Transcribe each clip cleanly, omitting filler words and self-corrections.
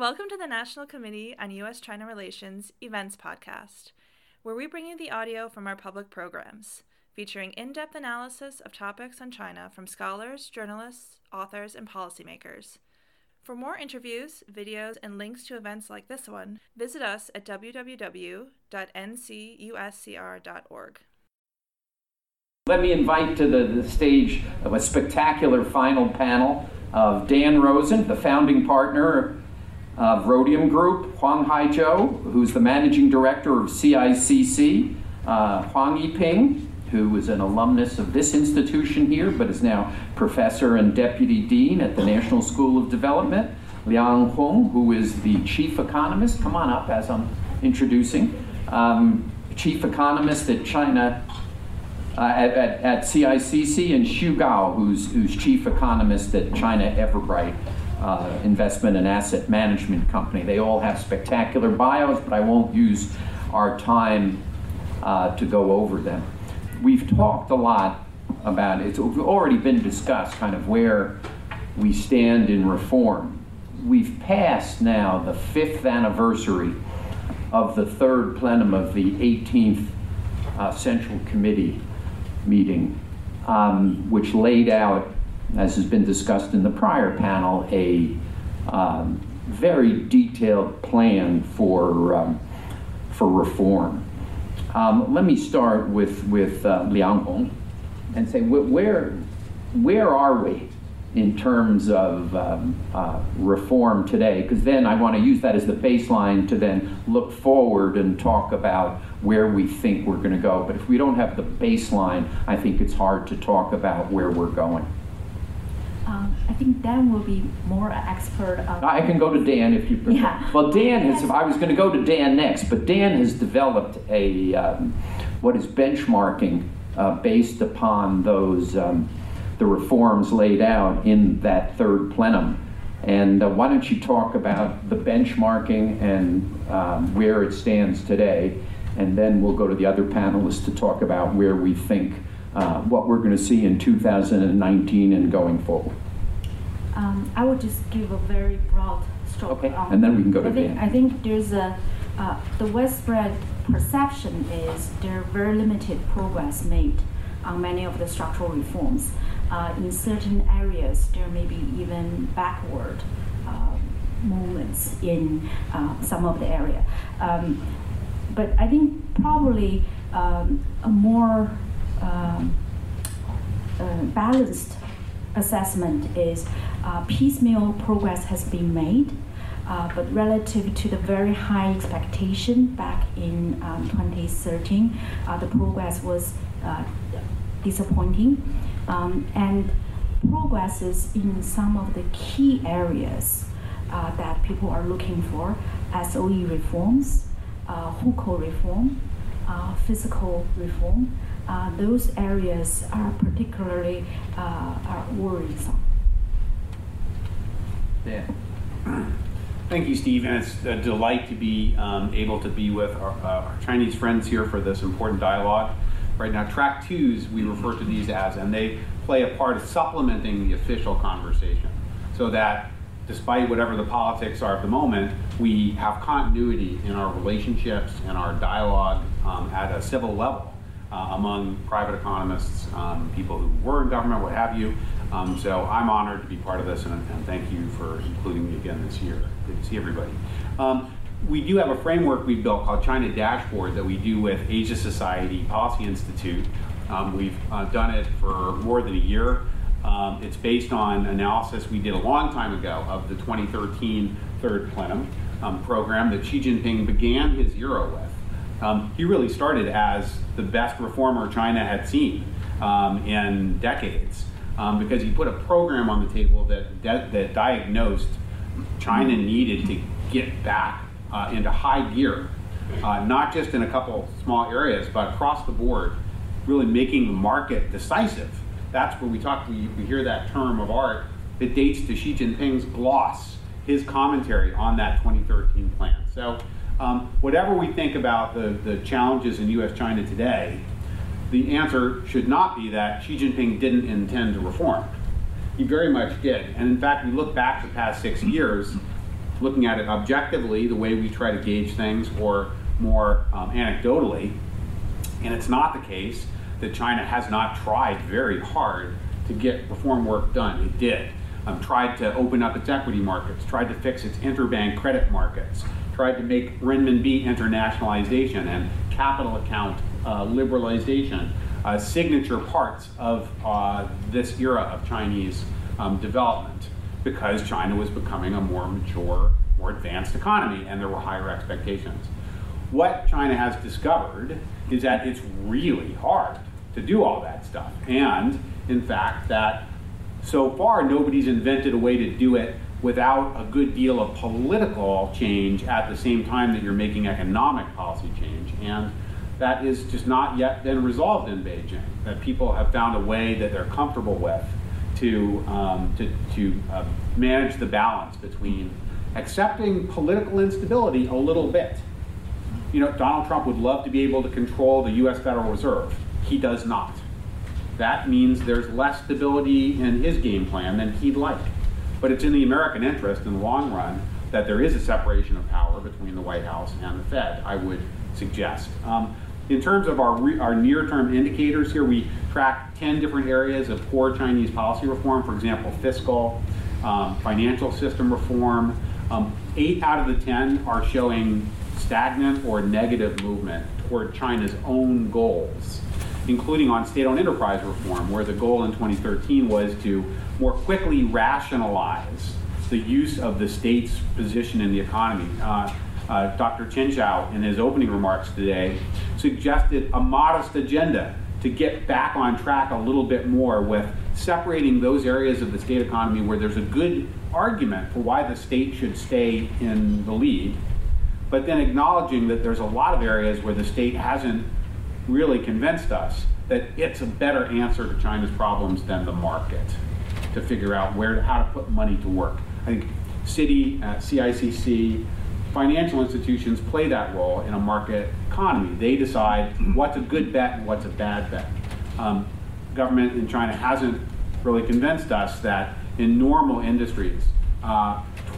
Welcome to the National Committee on U.S.-China Relations Events Podcast, where we bring you the audio from our public programs, featuring in-depth analysis of topics on China from scholars, journalists, authors, and policymakers. For more interviews, videos, and links to events like this one, visit us at www.ncuscr.org. Let me invite to the stage of a spectacular final panel of Dan Rosen, the founding partner of Rhodium Group, Huang Haizhou, who's the managing director of CICC, Huang Yiping, who is an alumnus of this institution here, but is now professor and deputy dean at the National School of Development, Liang Hong, who is the chief economist, come on up as I'm introducing, chief economist at China, at CICC, and Xu Gao, who's chief economist at China Everbright Investment and Asset Management Company. They all have spectacular bios, but I won't use our time to go over them. We've talked a lot about, it's already been discussed, kind of where we stand in reform. We've passed now the 5th anniversary of the third plenum of the 18th Central Committee meeting, which laid out, as has been discussed in the prior panel, a very detailed plan for reform. Let me start with Liang Hong and say, where are we in terms of reform today? Because then I want to use that as the baseline to then look forward and talk about where we think we're going to go. But if we don't have the baseline, I think it's hard to talk about where we're going. I think Dan will be more an expert. I can go to Dan if you prefer. Yeah. Well, I was going to go to Dan next, but Dan has developed a what is benchmarking based upon those the reforms laid out in that third plenum. And why don't you talk about the benchmarking and where it stands today, and then we'll go to the other panelists to talk about where we think what we're going to see in 2019 and going forward. I would just give a very broad stroke. Okay, and then we can go to Dan. I think there's the widespread perception is there are very limited progress made on many of the structural reforms. In certain areas, there may be even backward movements in some of the area. But I think probably a more balanced assessment is piecemeal progress has been made, but relative to the very high expectation back in 2013, the progress was disappointing, and progresses in some of the key areas that people are looking for: SOE reforms, hukou reform, fiscal reform. Those areas are particularly are worrisome. Yeah. Thank you, Steve, and it's a delight to be able to be with our Chinese friends here for this important dialogue. Right now, track twos, we refer to these as, and they play a part of supplementing the official conversation so that despite whatever the politics are at the moment, we have continuity in our relationships and our dialogue at a civil level. Among private economists, people who were in government, what have you. So I'm honored to be part of this, and thank you for including me again this year. Good to see everybody. We do have a framework we've built called China Dashboard that we do with Asia Society Policy Institute. We've done it for more than a year. It's based on analysis we did a long time ago of the 2013 Third Plenum program that Xi Jinping began his era with. He really started as the best reformer China had seen in decades, because he put a program on the table that diagnosed China needed to get back into high gear, not just in a couple small areas, but across the board, really making the market decisive. That's where we hear that term of art that dates to Xi Jinping's gloss, his commentary on that 2013 plan. So. Whatever we think about the challenges in U.S.-China today, the answer should not be that Xi Jinping didn't intend to reform. He very much did. And in fact, we look back the past 6 years, looking at it objectively, the way we try to gauge things, or more anecdotally. And it's not the case that China has not tried very hard to get reform work done. It did. Tried to open up its equity markets, tried to fix its interbank credit markets, tried to make renminbi internationalization and capital account liberalization signature parts of this era of Chinese development, because China was becoming a more mature, more advanced economy, and there were higher expectations. What China has discovered is that it's really hard to do all that stuff, and in fact that so far nobody's invented a way to do it without a good deal of political change at the same time that you're making economic policy change, and that is just not yet been resolved in Beijing, that people have found a way that they're comfortable with to manage the balance between accepting political instability a little bit. You know, Donald Trump would love to be able to control the US Federal Reserve. He does not. That means there's less stability in his game plan than he'd like. But it's in the American interest in the long run that there is a separation of power between the White House and the Fed, I would suggest. In terms of our near-term indicators here, we track 10 different areas of core Chinese policy reform, for example, fiscal, financial system reform. 8 out of the 10 are showing stagnant or negative movement toward China's own goals, including on state-owned enterprise reform, where the goal in 2013 was to more quickly rationalize the use of the state's position in the economy. Dr. Chen Qiao, in his opening remarks today, suggested a modest agenda to get back on track a little bit more with separating those areas of the state economy where there's a good argument for why the state should stay in the lead, but then acknowledging that there's a lot of areas where the state hasn't really convinced us that it's a better answer to China's problems than the market, to figure out how to put money to work. I think CICC, financial institutions play that role in a market economy. They decide what's a good bet and what's a bad bet. Government in China hasn't really convinced us that in normal industries,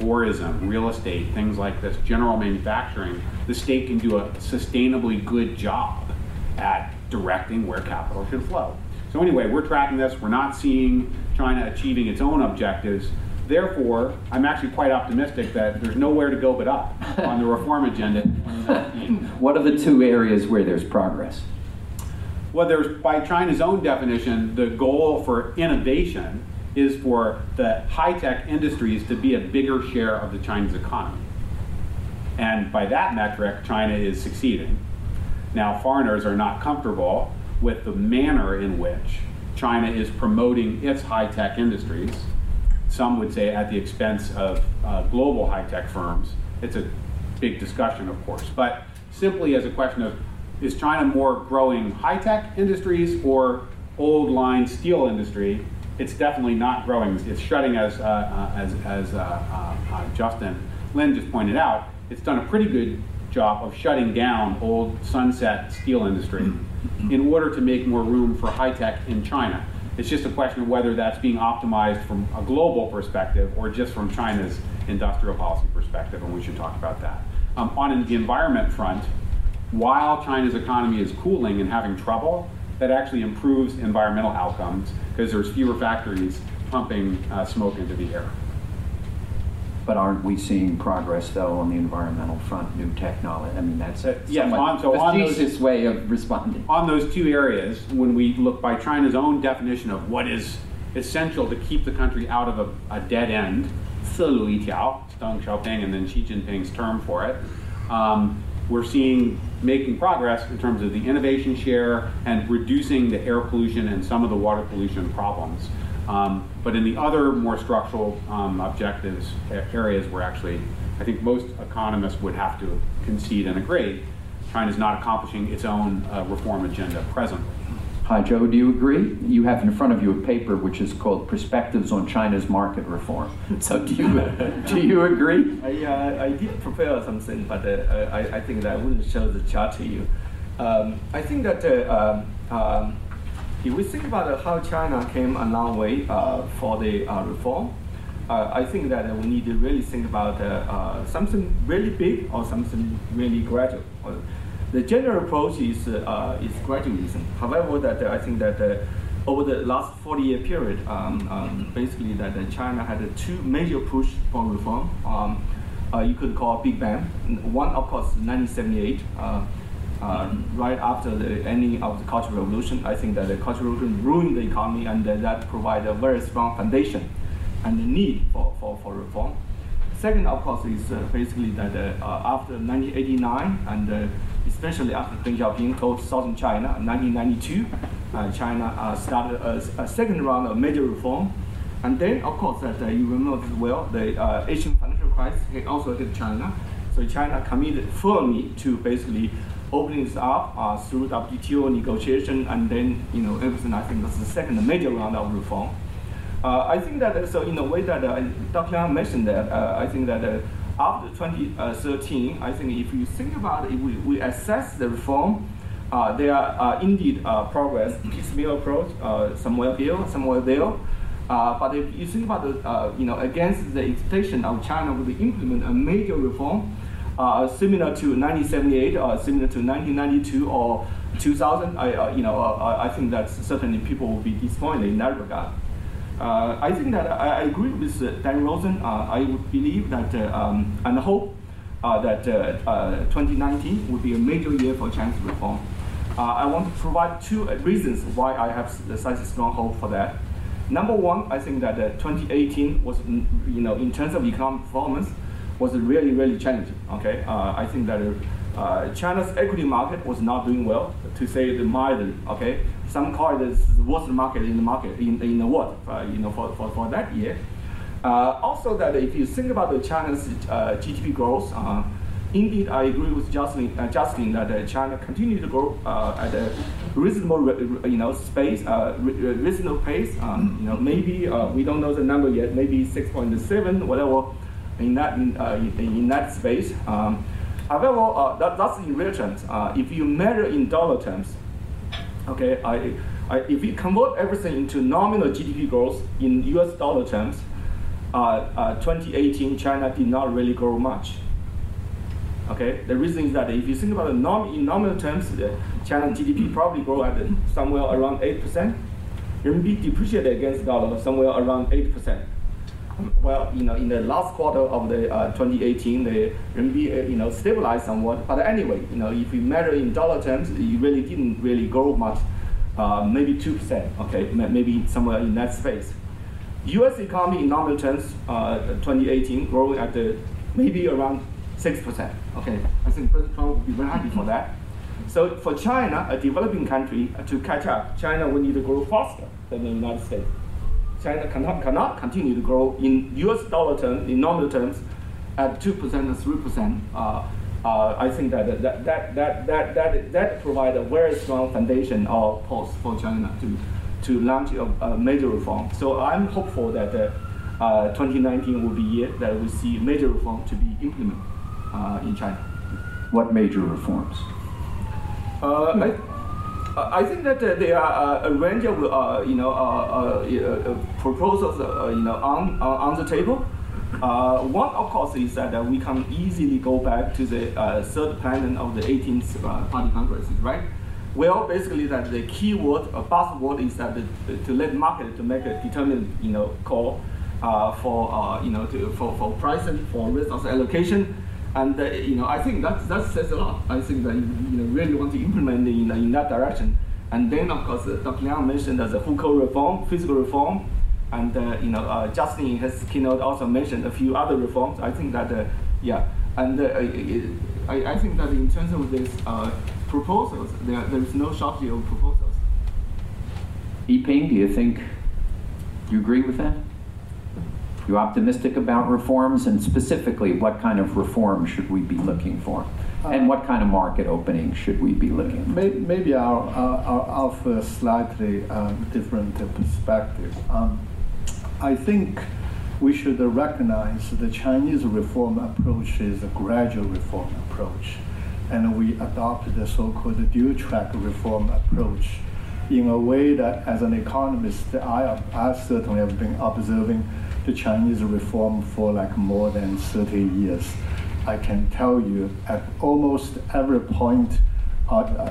tourism, real estate, things like this, general manufacturing, the state can do a sustainably good job at directing where capital should flow. So anyway, we're tracking this. We're not seeing China achieving its own objectives. Therefore, I'm actually quite optimistic that there's nowhere to go but up on the reform agenda. What are the two areas where there's progress? Well, there's, by China's own definition, the goal for innovation is for the high-tech industries to be a bigger share of the Chinese economy. And by that metric, China is succeeding. Now, foreigners are not comfortable with the manner in which China is promoting its high-tech industries. Some would say at the expense of global high-tech firms. It's a big discussion, of course, but simply as a question of, is China more growing high-tech industries or old-line steel industry? It's definitely not growing. It's shutting, as Justin Lin just pointed out, it's done a pretty good job of shutting down old sunset steel industry in order to make more room for high-tech in China. It's just a question of whether that's being optimized from a global perspective or just from China's industrial policy perspective, and we should talk about that. On the environment front, while China's economy is cooling and having trouble, that actually improves environmental outcomes because there's fewer factories pumping smoke into the air. But aren't we seeing progress, though, on the environmental front, new technology? I mean, that's a facetious way of responding. On those two areas, when we look by China's own definition of what is essential to keep the country out of a dead end, Deng Xiaoping and then Xi Jinping's term for it, we're seeing making progress in terms of the innovation share and reducing the air pollution and some of the water pollution problems. But in the other more structural objectives areas where actually, I think most economists would have to concede and agree, China's not accomplishing its own reform agenda presently. Haizhou, do you agree? You have in front of you a paper which is called Perspectives on China's Market Reform. So do you agree? I did prepare something, but I think that I wouldn't show the chart to you. I think that if we think about how China came a long way for the reform, I think that we need to really think about something really big or something really gradual. The general approach is gradualism. However, that I think that over the last 40-year period, basically that China had two major push for reform. You could call Big Bang. One, of course, 1978, right after the ending of the Cultural Revolution. I think that the Cultural Revolution ruined the economy, and that provided a very strong foundation and the need for reform. Second, of course, is basically that after 1989, and especially after Deng Xiaoping took southern China in 1992, China started a second round of major reform. And then, of course, that you remember as well, the Asian financial crisis also hit China. So China committed firmly to basically opening this up through WTO negotiation, and then, you know, everything. I think that's the second major round of reform. I think that so in a way that Dr. Liang mentioned that I think that after 2013, I think if you think about it, we assess the reform. There are indeed progress, piecemeal approach, somewhere here, somewhere there. But if you think about it, you know, against the expectation of China would implement a major reform similar to 1978 or similar to 1992 or 2000, you know, I think that certainly people will be disappointed in that regard. I think that I agree with Dan Rosen. I would believe that and hope that 2019 will be a major year for Chinese reform. I want to provide two reasons why I have such a strong hope for that. Number one, I think that 2018 was, you know, in terms of economic performance, was really, really challenging. Okay, I think that China's equity market was not doing well, to say it mildly. Okay, some call it the worst market in the world, you know, for that year. Also, that if you think about the China's GDP growth, indeed I agree with Justin that China continued to grow at a reasonable, you know, space, reasonable pace. You know, maybe we don't know the number yet. Maybe 6.7, whatever, in that space. However, that's in real terms. If you measure in dollar terms, okay, if you convert everything into nominal GDP growth in U.S. dollar terms, 2018 China did not really grow much. Okay, the reason is that if you think about the in nominal terms, the China GDP probably grow at somewhere around 8%. Renminbi depreciated against dollar somewhere around 8%. Well, you know, in the last quarter of the 2018, the renminbi, you know, stabilized somewhat. But anyway, you know, if you measure in dollar terms, you really didn't really grow much, maybe 2%. Okay, maybe somewhere in that space. U.S. economy in nominal terms, 2018, growing at maybe around 6%. Okay, I think President Trump would be very happy for that. So for China, a developing country, to catch up, China will need to grow faster than the United States. China cannot continue to grow in U.S. dollar terms, in nominal terms, at 2% or 3%. I think that that provides a very strong foundation or pulse for China to launch a major reform. So I'm hopeful that 2019 will be a year that we see major reform to be implemented in China. What major reforms? I think that there are a range of you know, proposals you know, on the table. One, of course, is that we can easily go back to the third plan of the 18th Party Congress, right? Well, basically, that the key word, a buzzword, is that to let market to make a determined, you know, call for you know, for pricing, for resource allocation, and you know, I think that says a lot. I think that, you know, really want to implement in that direction. And then, of course, Dr. Liang mentioned as a hukou reform, fiscal reform, and you know, Justin in his keynote also mentioned a few other reforms. I think that yeah, and I think that in terms of this. Proposals. There is no shortage of proposals. Yiping, do you think you agree with that? You're optimistic about reforms, and specifically, what kind of reform should we be looking for, and what kind of market opening should we be looking for? Maybe I'll offer a slightly different perspective. I think we should recognize the Chinese reform approach is a gradual reform approach. And we adopted the so-called dual-track reform approach in a way that, as an economist, I certainly have been observing the Chinese reform for like more than 30 years. I can tell you at almost every point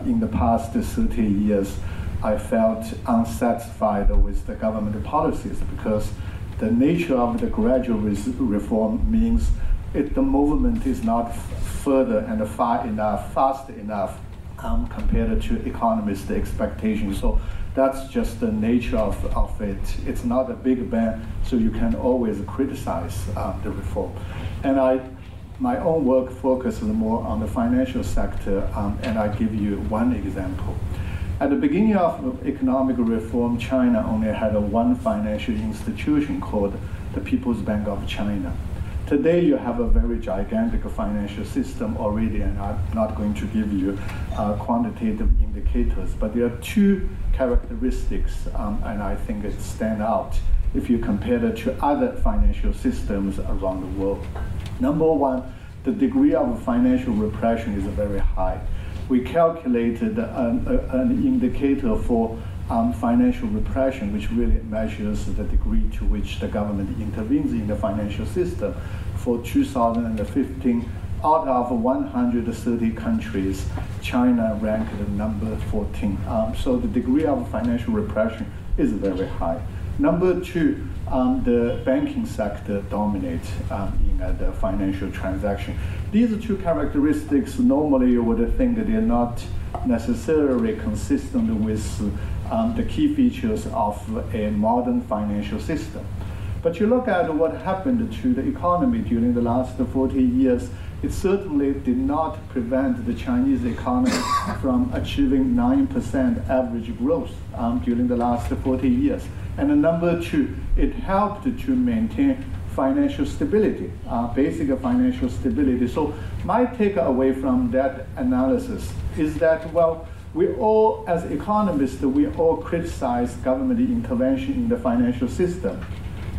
in the past 30 years, I felt unsatisfied with the government policies, because the nature of the gradual reform means the movement is not further and fast enough compared to economists' expectations. So that's just the nature of it. It's not a big bang, so you can always criticize the reform. And my own work focuses more on the financial sector, and I give you one example. At the beginning of economic reform, China only had one financial institution called the People's Bank of China. Today, you have a very gigantic financial system already, and I'm not going to give you quantitative indicators, but there are two characteristics, and I think it stands out if you compare it to other financial systems around the world. Number one, the degree of financial repression is very high. We calculated an indicator for financial repression, which really measures the degree to which the government intervenes in the financial system. For 2015, out of 130 countries, China ranked number 14. So the degree of financial repression is very high. Number two, the banking sector dominates in the financial transaction. These two characteristics, normally you would think that they're not necessarily consistent with the key features of a modern financial system. But you look at what happened to the economy during the last 40 years, it certainly did not prevent the Chinese economy from achieving 9% average growth during the last 40 years. And number two, it helped to maintain financial stability, basic financial stability. So my takeaway from that analysis is that, well, we all, as economists, we all criticize government intervention in the financial system.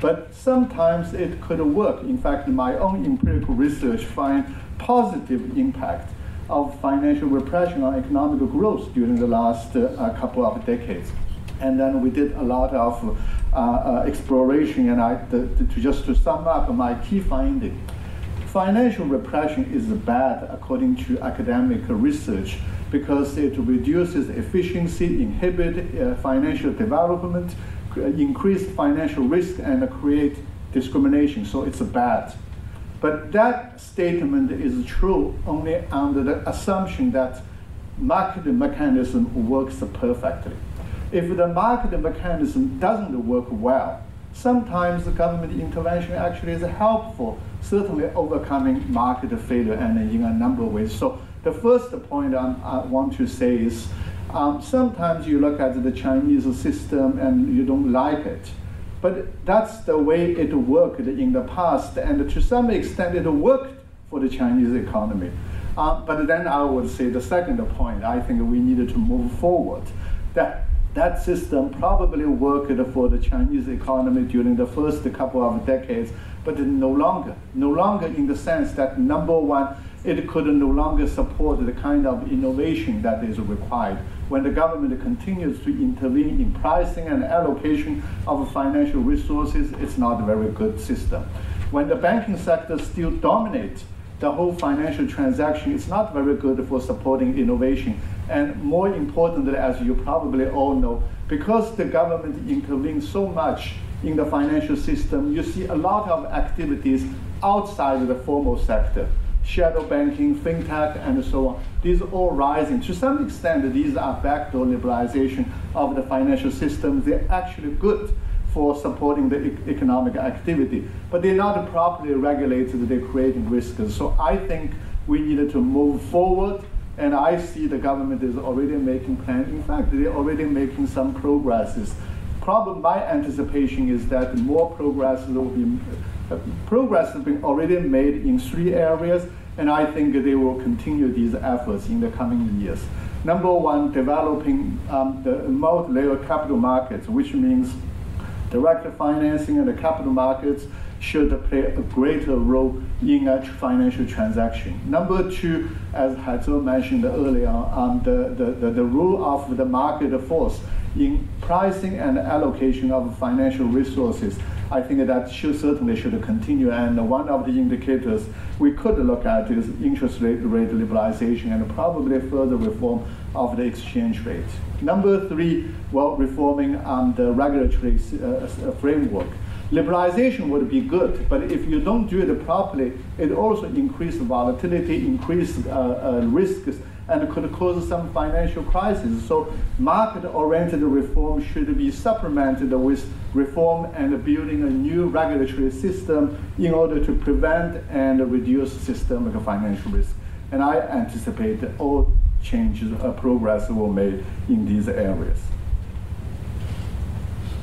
But sometimes it could work. In fact, my own empirical research finds positive impact of financial repression on economic growth during the last couple of decades. And then we did a lot of exploration, and just to sum up my key finding, financial repression is bad according to academic research because it reduces efficiency, inhibits financial development, increase financial risk, and create discrimination, so it's bad. But that statement is true only under the assumption that market mechanism works perfectly. If the market mechanism doesn't work well, sometimes the government intervention actually is helpful, certainly overcoming market failure and in a number of ways. So the first point I want to say is, sometimes you look at the Chinese system and you don't like it, but that's the way it worked in the past, and to some extent it worked for the Chinese economy. But then I would say the second point, I think we needed to move forward. That system probably worked for the Chinese economy during the first couple of decades, but no longer in the sense that, number one, it could no longer support the kind of innovation that is required. When the government continues to intervene in pricing and allocation of financial resources, it's not a very good system. When the banking sector still dominates the whole financial transaction, it's not very good for supporting innovation. And more importantly, as you probably all know, because the government intervenes so much in the financial system, you see a lot of activities outside the formal sector. Shadow banking, fintech, and so on. These are all rising. To some extent, these are backdoor liberalization of the financial system. They're actually good for supporting the economic activity, but they're not properly regulated. They're creating risks. So I think we needed to move forward, and I see the government is already making plans. In fact, they're already making some progresses. My anticipation is that more progress will be already made in three areas, and I think they will continue these efforts in the coming years. Number one, developing the multi-layer capital markets, which means direct financing and the capital markets should play a greater role in a financial transaction. Number two, as Haizhou mentioned earlier, the role of the market force in pricing and allocation of financial resources. I think that certainly should continue. And one of the indicators we could look at is interest rate liberalization and probably further reform of the exchange rate. Number three, well, reforming the regulatory framework. Liberalization would be good, but if you don't do it properly, it also increases volatility, increases risks, and could cause some financial crisis. So market-oriented reform should be supplemented with reform and building a new regulatory system in order to prevent and reduce systemic financial risk. And I anticipate all changes or progress will be made in these areas.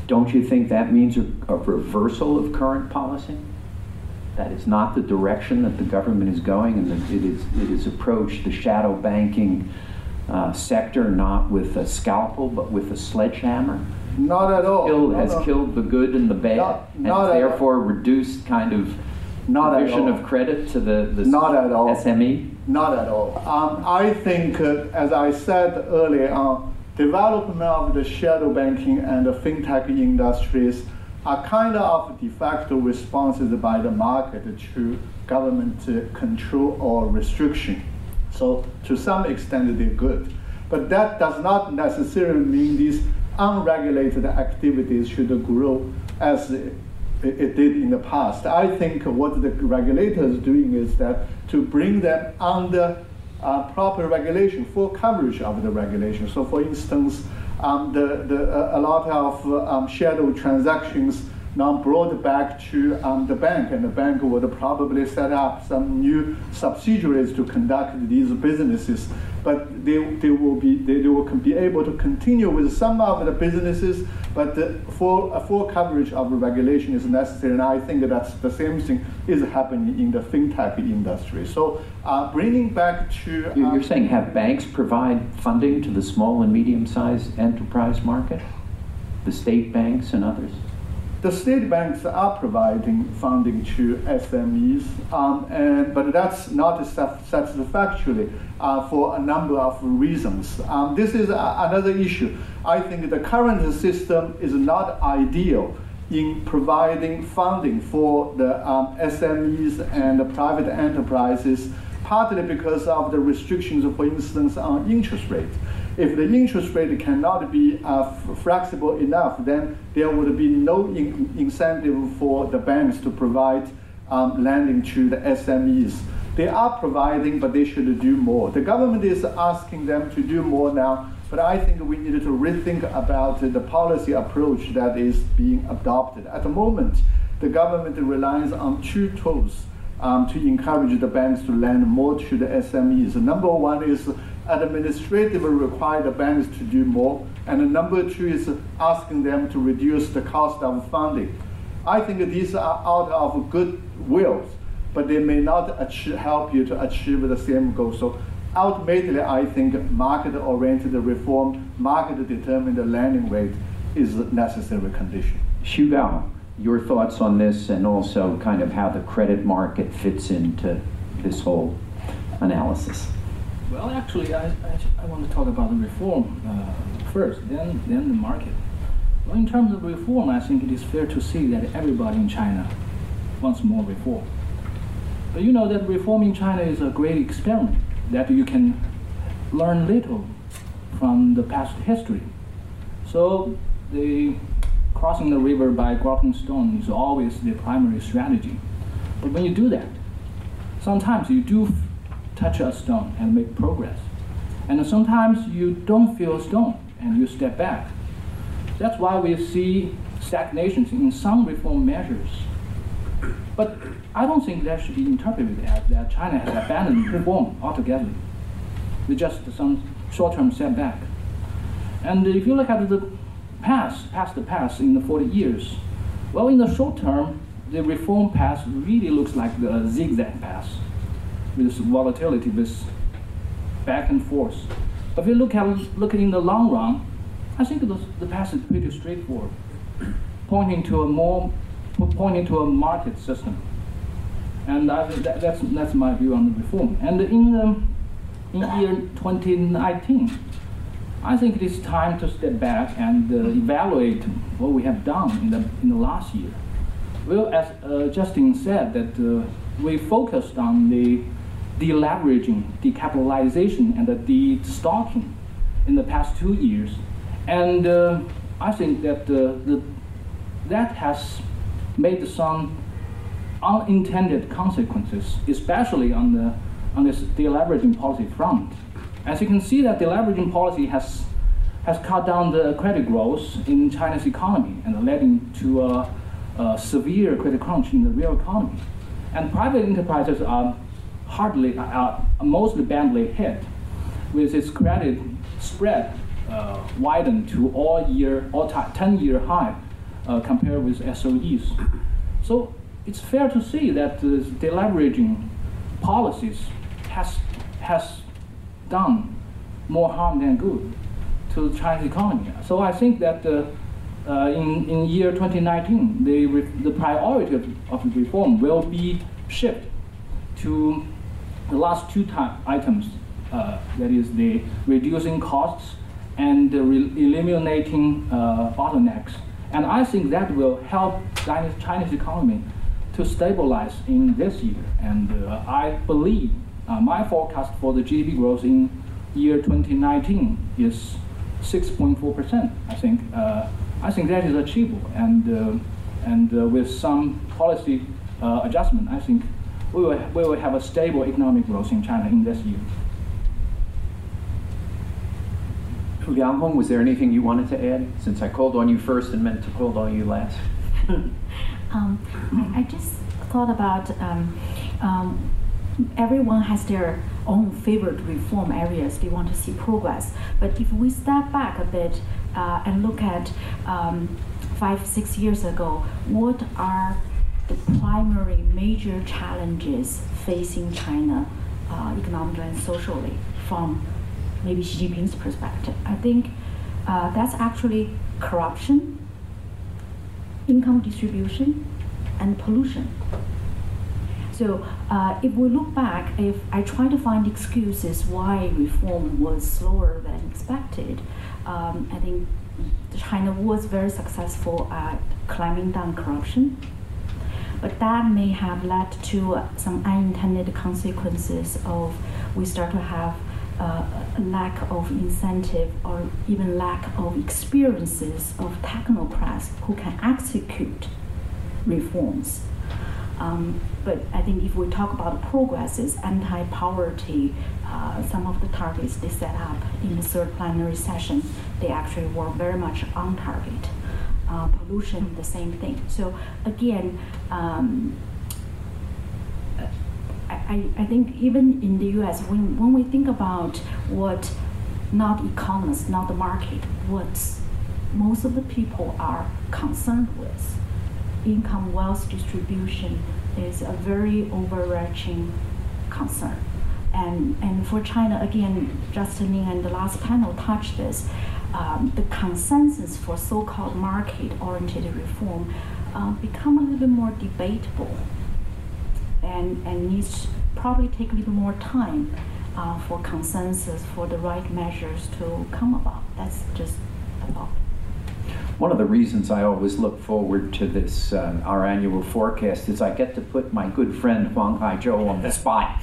Don't you think that means a reversal of current policy? That is not the direction that the government is going, and that it is approached the shadow banking sector not with a scalpel but with a sledgehammer? Not at all. Has killed the good and the bad, and therefore reduced kind of provision of credit to the SME? Not at all. I think, as I said earlier, development of the shadow banking and the fintech industries are kind of de facto responses by the market to government control or restriction. So to some extent they're good. But that does not necessarily mean these unregulated activities should grow as it did in the past. I think what the regulator is doing is that to bring them under proper regulation, full coverage of the regulation. So for instance, a lot of shadow transactions now brought back to the bank, and the bank would probably set up some new subsidiaries to conduct these businesses. But they will be able to continue with some of the businesses, but full coverage of regulation is necessary. And I think that's the same thing is happening in the fintech industry. So bringing back to... You're saying have banks provide funding to the small and medium-sized enterprise market? The state banks and others? The state banks are providing funding to SMEs, but that's not satisfactory for a number of reasons. This is another issue. I think the current system is not ideal in providing funding for the SMEs and the private enterprises, partly because of the restrictions, for instance, on interest rate. If the interest rate cannot be flexible enough, then there would be no incentive for the banks to provide lending to the SMEs. They are providing, but they should do more. The government is asking them to do more now, but I think we need to rethink about the policy approach that is being adopted. At the moment, the government relies on two tools to encourage the banks to lend more to the SMEs. Number one is administratively require the banks to do more, and number two is asking them to reduce the cost of funding. I think these are out of good wills, but they may not help you to achieve the same goal. So ultimately, I think market-oriented reform, market-determined lending rate is a necessary condition. Xu Gao, your thoughts on this, and also kind of how the credit market fits into this whole analysis. Well, actually, I want to talk about the reform first, then the market. Well, in terms of reform, I think it is fair to say that everybody in China wants more reform. But you know that reform in China is a great experiment, that you can learn little from the past history. So the crossing the river by grappling stone is always the primary strategy. But when you do that, sometimes you do touch a stone and make progress. And sometimes you don't feel a stone and you step back. That's why we see stagnations in some reform measures. But I don't think that should be interpreted as that China has abandoned reform altogether. It's just some short-term setback. And if you look at the past in the 40 years, well, in the short term, the reform path really looks like the zigzag path, with volatility, with back and forth. But if you look at in the long run, I think the path is pretty straightforward, pointing to a market system. And that's my view on the reform. And in year 2019, I think it is time to step back and evaluate what we have done in the last year. well, as Justin said, that we focused on the deleveraging, decapitalization, and the de-stocking in the past 2 years. And I think that that has made some unintended consequences, especially on the this deleveraging policy front. As you can see, that deleveraging policy has cut down the credit growth in China's economy and leading to a severe credit crunch in the real economy. And private enterprises are mostly badly hit, with its credit spread widened to all-time 10-year high compared with SOEs. So it's fair to say that the deleveraging policies has done more harm than good to the Chinese economy. So I think that in year 2019, the priority of the reform will be shifted to the last two items, that is the reducing costs and eliminating bottlenecks. And I think that will help China's economy to stabilize in this year. And I believe my forecast for the GDP growth in year 2019 is 6.4%. I think that is achievable. And with some policy adjustment, I think we will have a stable economic growth in China in this year. Liang Hong, was there anything you wanted to add? Since I called on you first and meant to call on you last. I just thought about everyone has their own favorite reform areas they want to see progress. But if we step back a bit and look at 5-6 years ago, what are the primary major challenges facing China economically and socially from maybe Xi Jinping's perspective? I think that's actually corruption, income distribution, and pollution. So if we look back, if I try to find excuses why reform was slower than expected, I think China was very successful at climbing down corruption, but that may have led to some unintended consequences of we start to have a lack of incentive or even lack of experiences of technocrats who can execute reforms. But I think if we talk about progresses, anti-poverty, some of the targets they set up in the third plenary session, they actually were very much on target. Pollution, the same thing. So again, I think even in the U.S., when we think about what, not economists, not the market, what most of the people are concerned with, income wealth distribution is a very overarching concern. And for China, again, Justin Lin and the last panel touched this, the consensus for so-called market-oriented reform become a little bit more debatable. And needs probably take a little more time for consensus for the right measures to come about. That's just about. One of the reasons I always look forward to this, our annual forecast, is I get to put my good friend Huang Haizhou on the spot.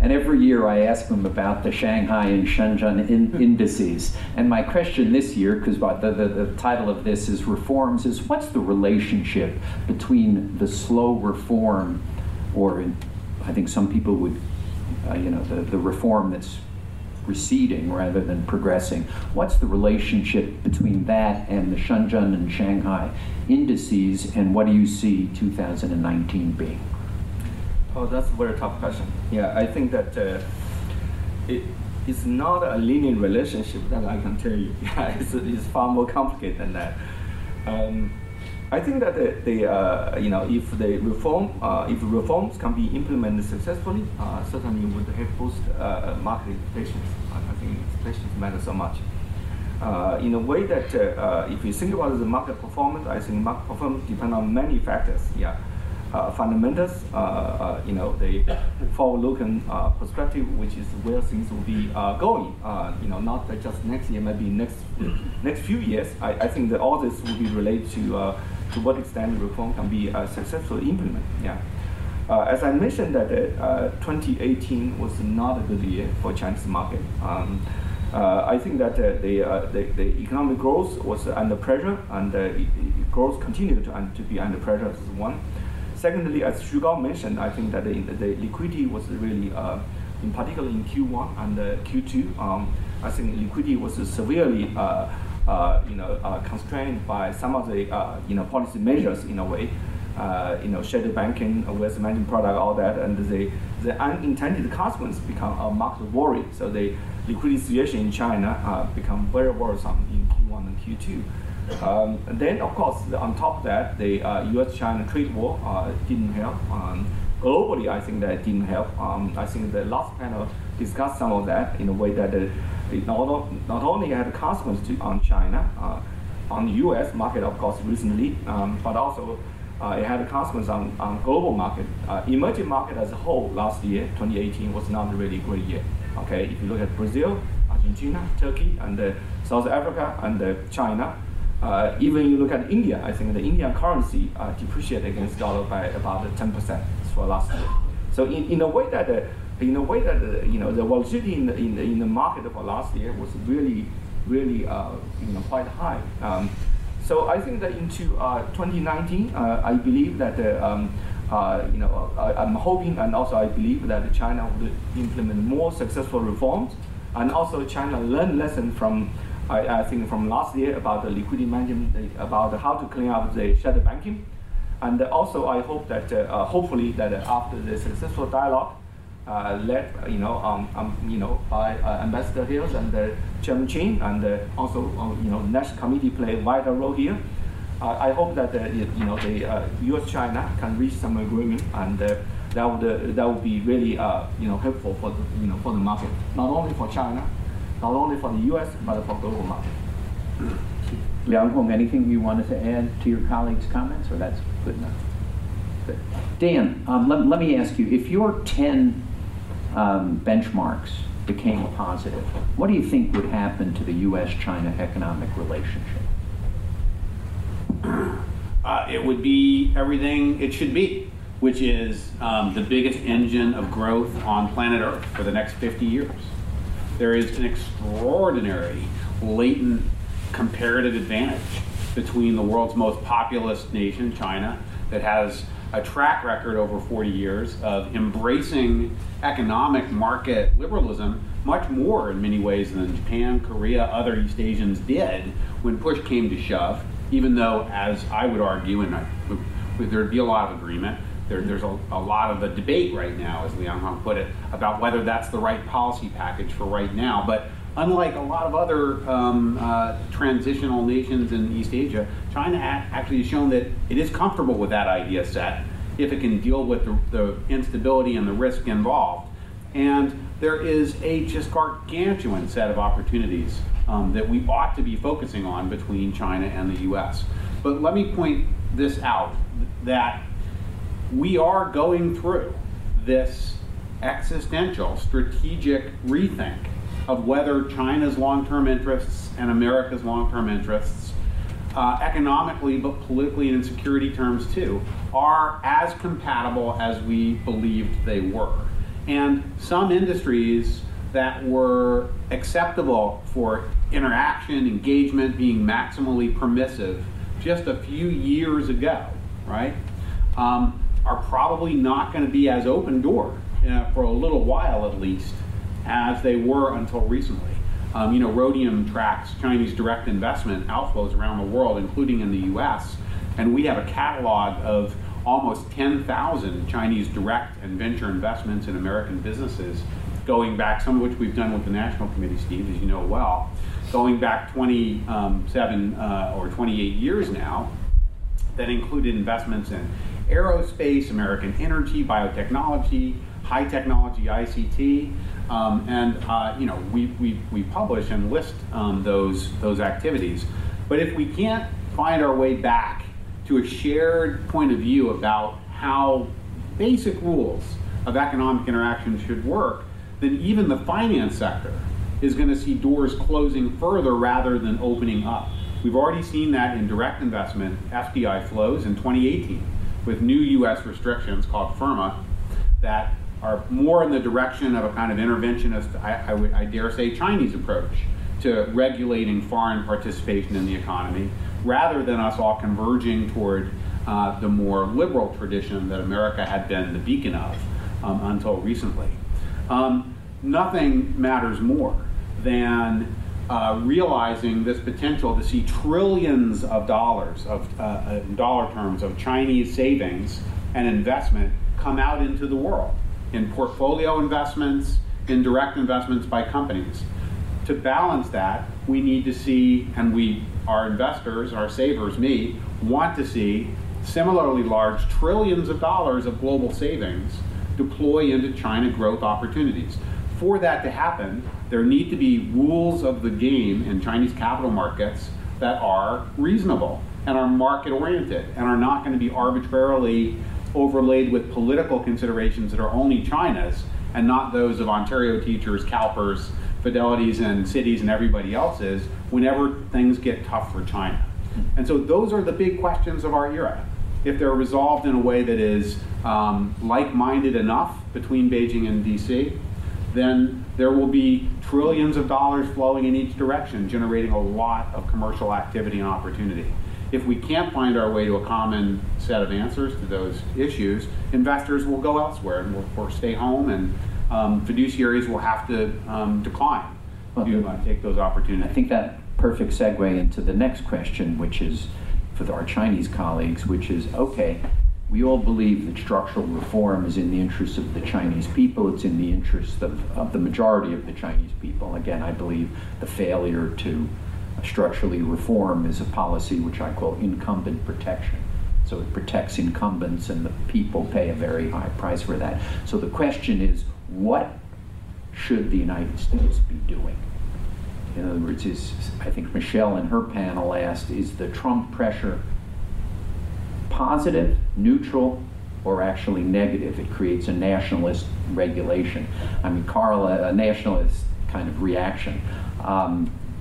And every year I ask them about the Shanghai and Shenzhen indices. And my question this year, because the title of this is Reforms, is what's the relationship between the slow reform, or in, I think some people would, you know, the reform that's receding rather than progressing. What's the relationship between that and the Shenzhen and Shanghai indices, and what do you see 2019 being? Oh, that's a very tough question. Yeah, I think that it's not a linear relationship that I can tell you. It's far more complicated than that. I think that you know, if reforms can be implemented successfully, certainly would help boost market expectations. I think expectations matter so much. In a way that if you think about the market performance, I think market performance depends on many factors. Yeah, fundamentals, you know, the forward-looking perspective, which is where things will be going. You know, not just next year, maybe next few years. I think that all this will be related to to what extent the reform can be successfully implemented. Yeah. As I mentioned, that 2018 was not a good year for Chinese market. I think that the economic growth was under pressure, and growth continued to be under pressure as one. Secondly, as Xu Gao mentioned, I think that the liquidity was really, in particular in Q1 and Q2, I think liquidity was severely constrained by some of the policy measures in a way, shadow banking, wealth management product, all that, and the unintended consequence become a market worry. So the liquidity situation in China become very worrisome in Q1 and Q2. And then, of course, on top of that, the U.S.-China trade war didn't help. Globally, I think that didn't help. I think the last panel discussed some of that in a way that it not only had a consequence on China, on the U.S. market, of course, recently, but also it had a consequence on global market. Emerging market as a whole last year, 2018, was not a really great year. Okay, if you look at Brazil, Argentina, Turkey, and South Africa, and China. Even you look at India, I think the Indian currency depreciated against dollar by about 10% for last year. So in a way that the volatility in the market for last year was really quite high. So I think that into 2019, I believe that I'm hoping, and also I believe that China would implement more successful reforms, and also China learn lesson from. I think from last year about the liquidity management, about how to clean up the shadow banking, and also I hope that hopefully that after the successful dialogue led by Ambassador Hills and Chairman Chin, and also National Committee play a vital role here. I hope that the U.S.-China can reach some agreement, and that would be really helpful for the, for the market, not only for China. Not only for the U.S., but for global market. Liang Hong, anything you wanted to add to your colleagues' comments, or that's good enough? Good. Dan, let me ask you, if your 10 benchmarks became positive, what do you think would happen to the U.S.-China economic relationship? It would be everything it should be, which is the biggest engine of growth on planet Earth for the next 50 years. There is an extraordinary latent comparative advantage between the world's most populous nation, China, that has a track record over 40 years of embracing economic market liberalism much more in many ways than Japan, Korea, other East Asians did when push came to shove, even though, as I would argue, and there'd be a lot of agreement, There's a lot of a debate right now, as Liang Hong put it, about whether that's the right policy package for right now. But unlike a lot of other transitional nations in East Asia, China actually has shown that it is comfortable with that idea set if it can deal with the instability and the risk involved. And there is a just gargantuan set of opportunities that we ought to be focusing on between China and the U.S. But let me point this out, that we are going through this existential, strategic rethink of whether China's long-term interests and America's long-term interests, economically but politically and in security terms too, are as compatible as we believed they were. And some industries that were acceptable for interaction, engagement, being maximally permissive just a few years ago, right? Are probably not going to be as open door for a little while at least as they were until recently. Rhodium tracks Chinese direct investment outflows around the world, including in the US, and we have a catalog of almost 10,000 Chinese direct and venture investments in American businesses going back, some of which we've done with the National Committee, Steve, as you know well, going back 27 or 28 years now, that included investments in aerospace, American energy, biotechnology, high technology, ICT, we publish and list those activities. But if we can't find our way back to a shared point of view about how basic rules of economic interaction should work, then even the finance sector is going to see doors closing further rather than opening up. We've already seen that in direct investment FDI flows in 2018 with new US restrictions called FIRMA that are more in the direction of a kind of interventionist, I dare say, Chinese approach to regulating foreign participation in the economy, rather than us all converging toward the more liberal tradition that America had been the beacon of until recently. Nothing matters more than realizing this potential to see trillions of dollars, in dollar terms, of Chinese savings and investment come out into the world in portfolio investments, in direct investments by companies. To balance that, we need to see, and we, our investors, our savers, me, want to see similarly large trillions of dollars of global savings deploy into China growth opportunities. For that to happen, there need to be rules of the game in Chinese capital markets that are reasonable and are market-oriented and are not going to be arbitrarily overlaid with political considerations that are only China's and not those of Ontario teachers, CalPERS, Fidelities and cities and everybody else's whenever things get tough for China. And so those are the big questions of our era. If they're resolved in a way that is like-minded enough between Beijing and DC, then there will be trillions of dollars flowing in each direction, generating a lot of commercial activity and opportunity. If we can't find our way to a common set of answers to those issues, investors will go elsewhere and will stay home, and fiduciaries will have to decline to take those opportunities. I think that perfect segue into the next question, which is for our Chinese colleagues, which is, okay, we all believe that structural reform is in the interests of the Chinese people. It's in the interests of the majority of the Chinese people. Again, I believe the failure to structurally reform is a policy which I call incumbent protection. So it protects incumbents, and the people pay a very high price for that. So the question is, what should the United States be doing? In other words, I think Michelle in her panel asked, is the Trump pressure positive, neutral, or actually negative? It creates a nationalist regulation. I mean, Carl, a nationalist kind of reaction.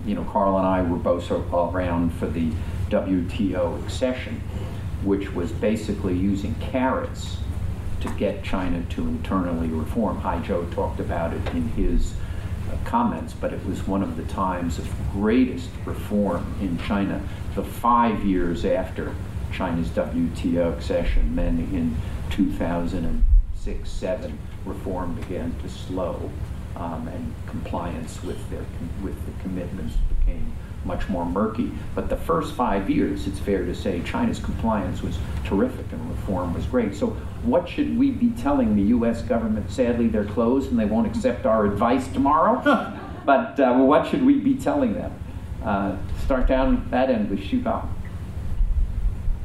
You know, Carl and I were both around for the WTO accession, which was basically using carrots to get China to internally reform. Haizhou talked about it in his comments, but it was one of the times of greatest reform in China. The 5 years after China's WTO accession, then in 2006-07, reform began to slow, and compliance with the commitments became much more murky. But the first 5 years, it's fair to say, China's compliance was terrific and reform was great. So what should we be telling the US government? Sadly, they're closed and they won't accept our advice tomorrow. But what should we be telling them? Start down that end with Xu Gao.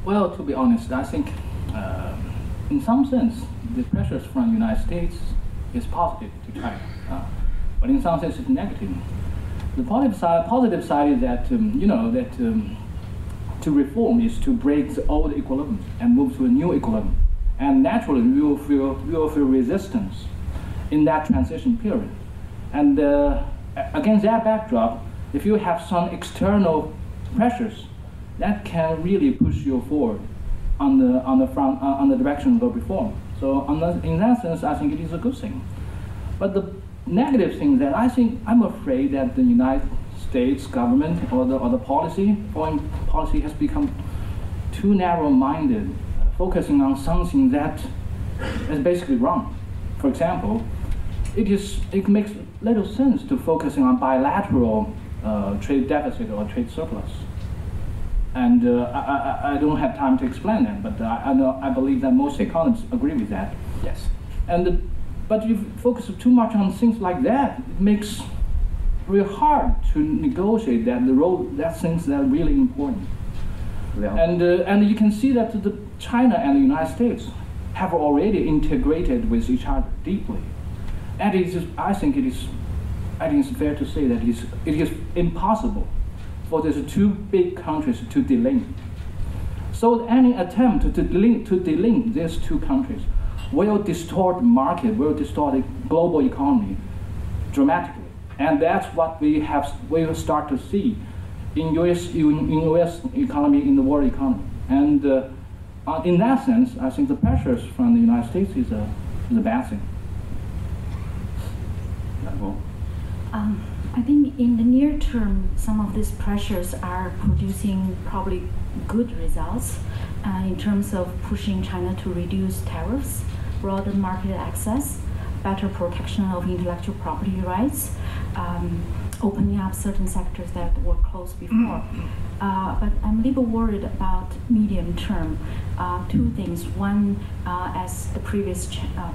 Well, to be honest, I think in some sense, the pressures from the United States is positive to China. But in some sense, it's negative. The positive side is that, to reform is to break the old equilibrium and move to a new equilibrium. And naturally, we will feel resistance in that transition period. And against that backdrop, if you have some external pressures, that can really push you forward on the direction of reform. So in that sense, I think it is a good thing. But the negative thing that I'm afraid that the United States government or the foreign policy has become too narrow-minded, focusing on something that is basically wrong. For example, it makes little sense to focusing on bilateral trade deficit or trade surplus. And I don't have time to explain that, but I believe that most economists agree with that. Yes. And but if you focus too much on things like that, it makes real hard to negotiate that things that are really important. Yeah. And you can see that China and the United States have already integrated with each other deeply. And I think it's fair to say that it is impossible for these two big countries to delink. So any attempt to delink these two countries will distort market, will distort the global economy dramatically. And that's what we will start to see in U.S. economy, in the world economy. And in that sense, I think the pressures from the United States is a bad thing. I think in the near term, some of these pressures are producing probably good results in terms of pushing China to reduce tariffs, broader market access, better protection of intellectual property rights, opening up certain sectors that were closed before. But I'm a little worried about medium term. Two things. One, as the previous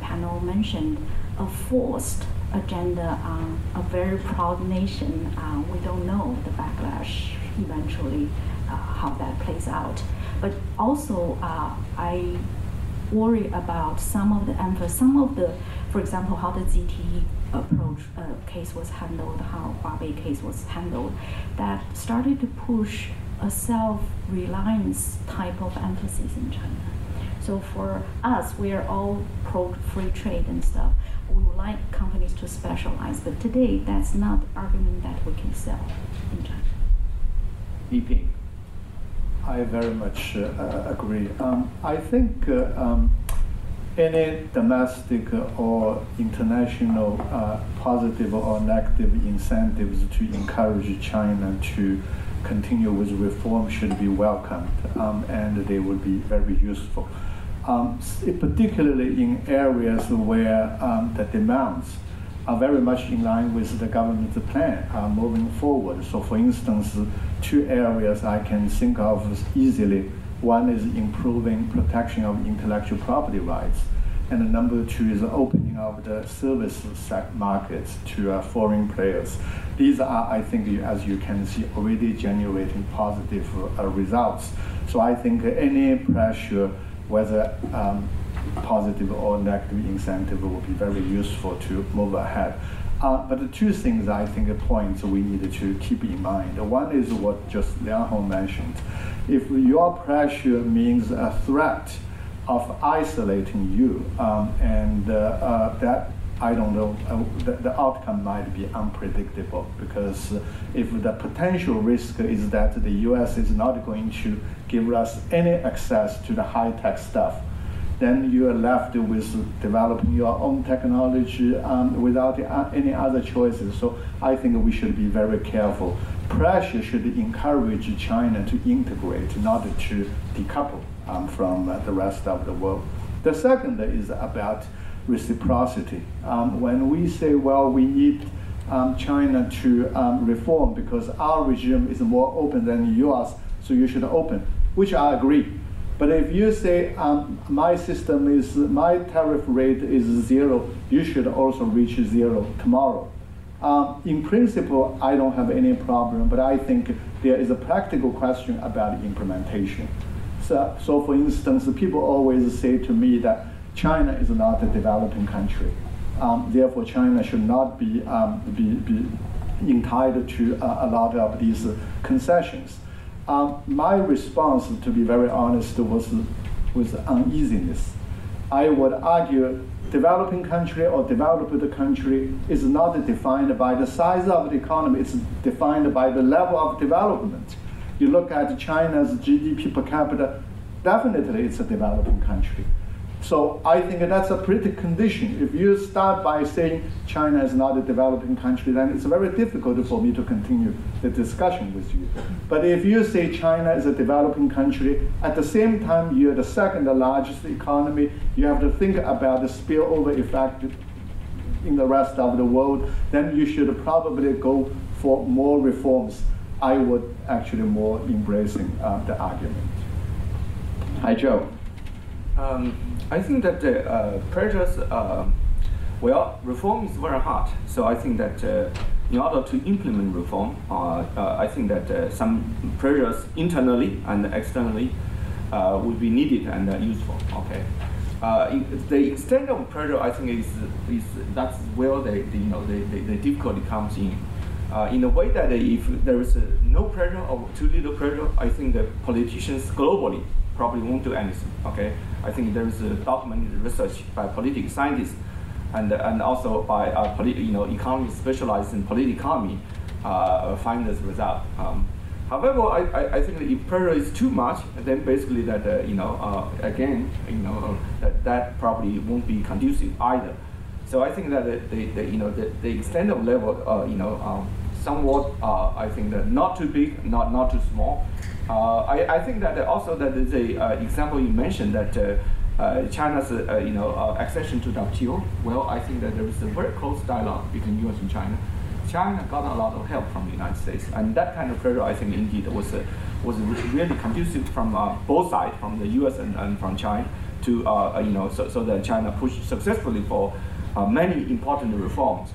panel mentioned, a forced agenda on a very proud nation. We don't know the backlash eventually, how that plays out. But also, I worry about some of the emphasis, for example, how the ZTE approach case was handled, how Huawei case was handled, that started to push a self-reliance type of emphasis in China. So for us, we are all pro-free trade and stuff. We would like companies to specialize, but today that's not an argument that we can sell in China. Yiping. I very much agree. I think any domestic or international positive or negative incentives to encourage China to continue with reform should be welcomed, and they would be very useful. Particularly in areas where the demands are very much in line with the government's plan moving forward. So for instance, two areas I can think of easily. One is improving protection of intellectual property rights, and number two is opening up the service markets to foreign players. These are, I think, as you can see, already generating positive results. So I think any pressure, whether positive or negative incentive, will be very useful to move ahead. But the two things I think are points we need to keep in mind. One is what just Liang Hong mentioned. If your pressure means a threat of isolating you, that, I don't know, the outcome might be unpredictable, because if the potential risk is that the US is not going to give us any access to the high-tech stuff, then you are left with developing your own technology without any other choices. So I think we should be very careful. Pressure should encourage China to integrate, not to decouple from the rest of the world. The second is about reciprocity. When we say, well, we need China to reform because our regime is more open than yours, so you should open, which I agree. But if you say my tariff rate is zero, you should also reach zero tomorrow. In principle, I don't have any problem, but I think there is a practical question about implementation. So for instance, people always say to me that China is not a developing country. Therefore, China should not be, be entitled to a lot of these concessions. My response, to be very honest, was uneasiness. I would argue developing country or developed country is not defined by the size of the economy, it's defined by the level of development. You look at China's GDP per capita, definitely it's a developing country. So I think that's a precondition. If you start by saying China is not a developing country, then it's very difficult for me to continue the discussion with you. But if you say China is a developing country, at the same time you're the second largest economy, you have to think about the spillover effect in the rest of the world, then you should probably go for more reforms. I would actually more embracing the argument. Hi, Joe. I think that the pressures, well, reform is very hard. So I think that in order to implement reform, I think that some pressures internally and externally would be needed and useful. Okay, the extent of pressure, I think, is that's where the difficulty comes in a way that if there is no pressure or too little pressure, I think the politicians globally probably won't do anything. Okay, I think there is a documented research by political scientists and also by economists specialized in political economy find this result. However, I think if pressure is too much, then basically that that probably won't be conducive either. So I think that the extent of level somewhat I think that not too big, not too small. I think that also that is a example you mentioned that China's accession to WTO. Well, I think that there is a very close dialogue between U.S. and China. China got a lot of help from the United States, and that kind of pressure, I think, indeed was really conducive from both sides, from the U.S. and from China, to so that China pushed successfully for many important reforms.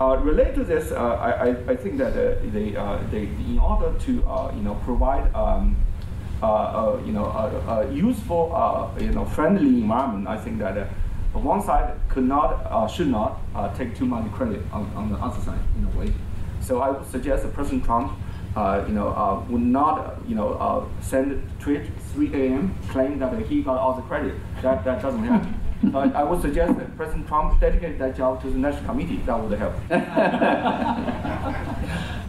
Related to this, I think that they in order to provide a useful friendly environment, I think that. One side could not, should not take too much credit on the other side in a way. So I would suggest that President Trump, would not, send tweet 3 AM claim that he got all the credit. That doesn't happen. So I would suggest that President Trump dedicate that job to the National Committee. That would help.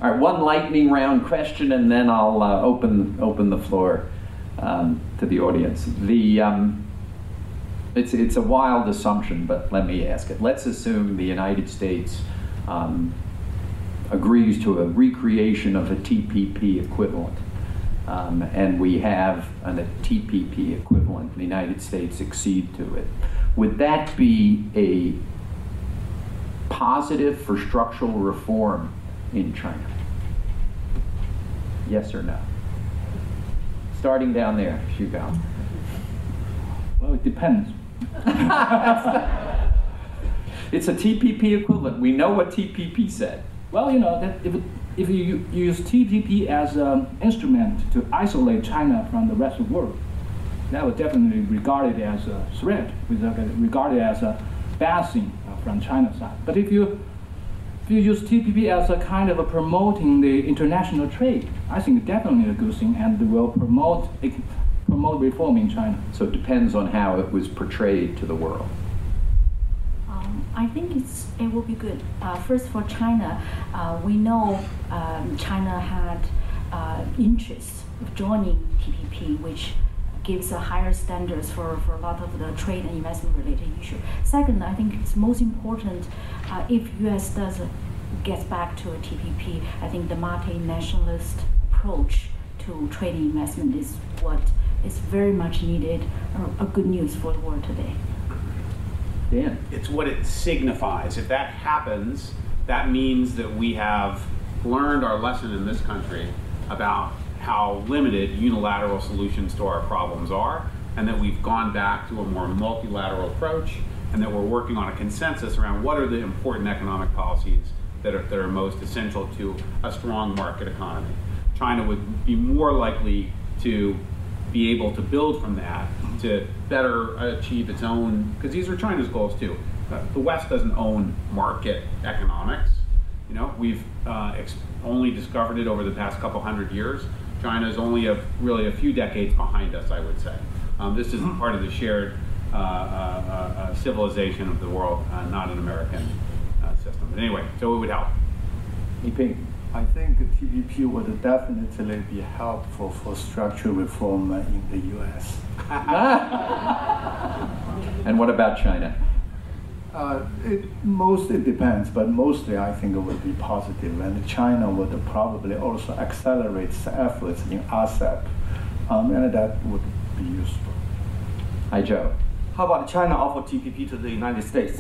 All right, one lightning round question, and then I'll open the floor to the audience. It's a wild assumption, but let me ask it. Let's assume the United States agrees to a recreation of a TPP equivalent, and we have a TPP equivalent, and the United States accede to it. Would that be a positive for structural reform in China? Yes or no? Starting down there, Xu Gao. Well, it depends. It's a TPP equivalent. We know what TPP said. Well, you know, that if you use TPP as an instrument to isolate China from the rest of the world, that would definitely be regarded as a threat, regarded as a bashing from China's side. But if you use TPP as a kind of a promoting the international trade, I think it's definitely a good thing and will promote promote reform in China. So it depends on how it was portrayed to the world. I think it will be good. First, for China, we know China had interest of joining TPP, which gives a higher standards for a lot of the trade and investment related issues. Second, I think it's most important if U.S. gets back to a TPP, I think the multinationalist approach to trade and investment is what is very much needed, a good news for the world today. Dan? It's what it signifies. If that happens, that means that we have learned our lesson in this country about how limited unilateral solutions to our problems are, and that we've gone back to a more multilateral approach, and that we're working on a consensus around what are the important economic policies that are most essential to a strong market economy. China would be more likely to be able to build from that to better achieve its own, because these are China's goals too. The West doesn't own market economics. You know, we've only discovered it over the past couple hundred years. China is only really a few decades behind us, I would say. This isn't part of the shared civilization of the world, not an American system. But anyway, so it would help. Yiping. I think TPP would definitely be helpful for structural reform in the U.S. And what about China? It mostly depends, but mostly I think it would be positive. And China would probably also accelerate its efforts in ASEAN, and that would be useful. Hi, Joe. How about China offer TPP to the United States?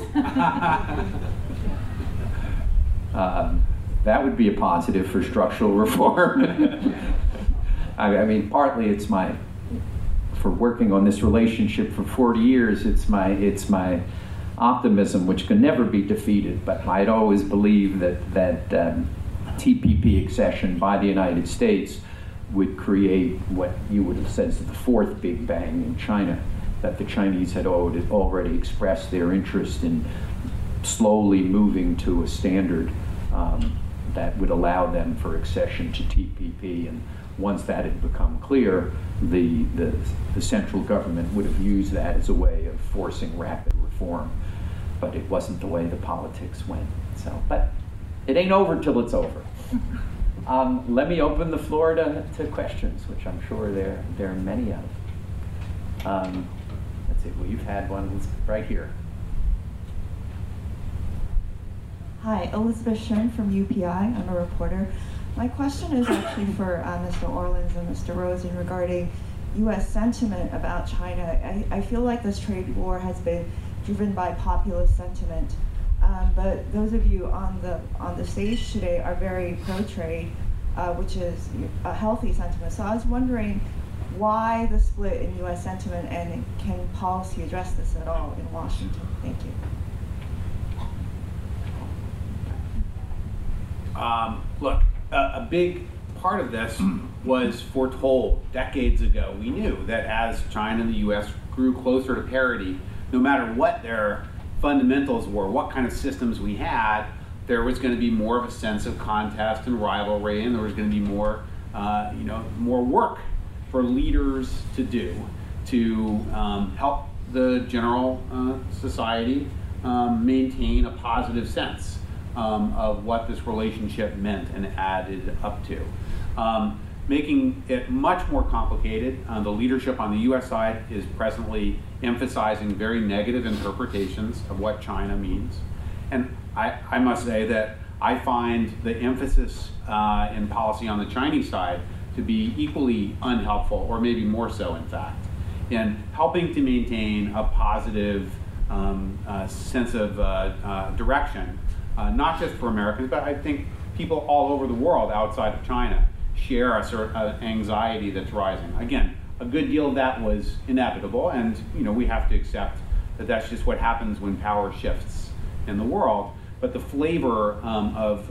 That would be a positive for structural reform. I mean, partly it's for working on this relationship for 40 years, it's my optimism, which can never be defeated. But I'd always believed that TPP accession by the United States would create what you would have said is the fourth Big Bang in China, that the Chinese had already expressed their interest in slowly moving to a standard that would allow them for accession to TPP, and once that had become clear, the central government would have used that as a way of forcing rapid reform, but it wasn't the way the politics went. So, but it ain't over till it's over. Let me open the floor to questions, which I'm sure there are many of. Let's see, well, you've had one right here. Hi, Elizabeth Shen from UPI. I'm a reporter. My question is actually for Mr. Orleans and Mr. Rosen regarding U.S. sentiment about China. I feel like this trade war has been driven by populist sentiment. But those of you on the stage today are very pro-trade, which is a healthy sentiment. So I was wondering why the split in U.S. sentiment, and can policy address this at all in Washington? Thank you. Look, a big part of this was foretold decades ago. We knew that as China and the U.S. grew closer to parity, no matter what their fundamentals were, what kind of systems we had, there was going to be more of a sense of contest and rivalry, and there was going to be more, more work for leaders to do to help the general society maintain a positive sense of what this relationship meant and added up to. Making it much more complicated, the leadership on the U.S. side is presently emphasizing very negative interpretations of what China means. And I must say that I find the emphasis in policy on the Chinese side to be equally unhelpful, or maybe more so, in fact, in helping to maintain a positive sense of direction, not just for Americans, but I think people all over the world outside of China share a sort of anxiety that's rising. Again, a good deal of that was inevitable, and we have to accept that that's just what happens when power shifts in the world. But the flavor of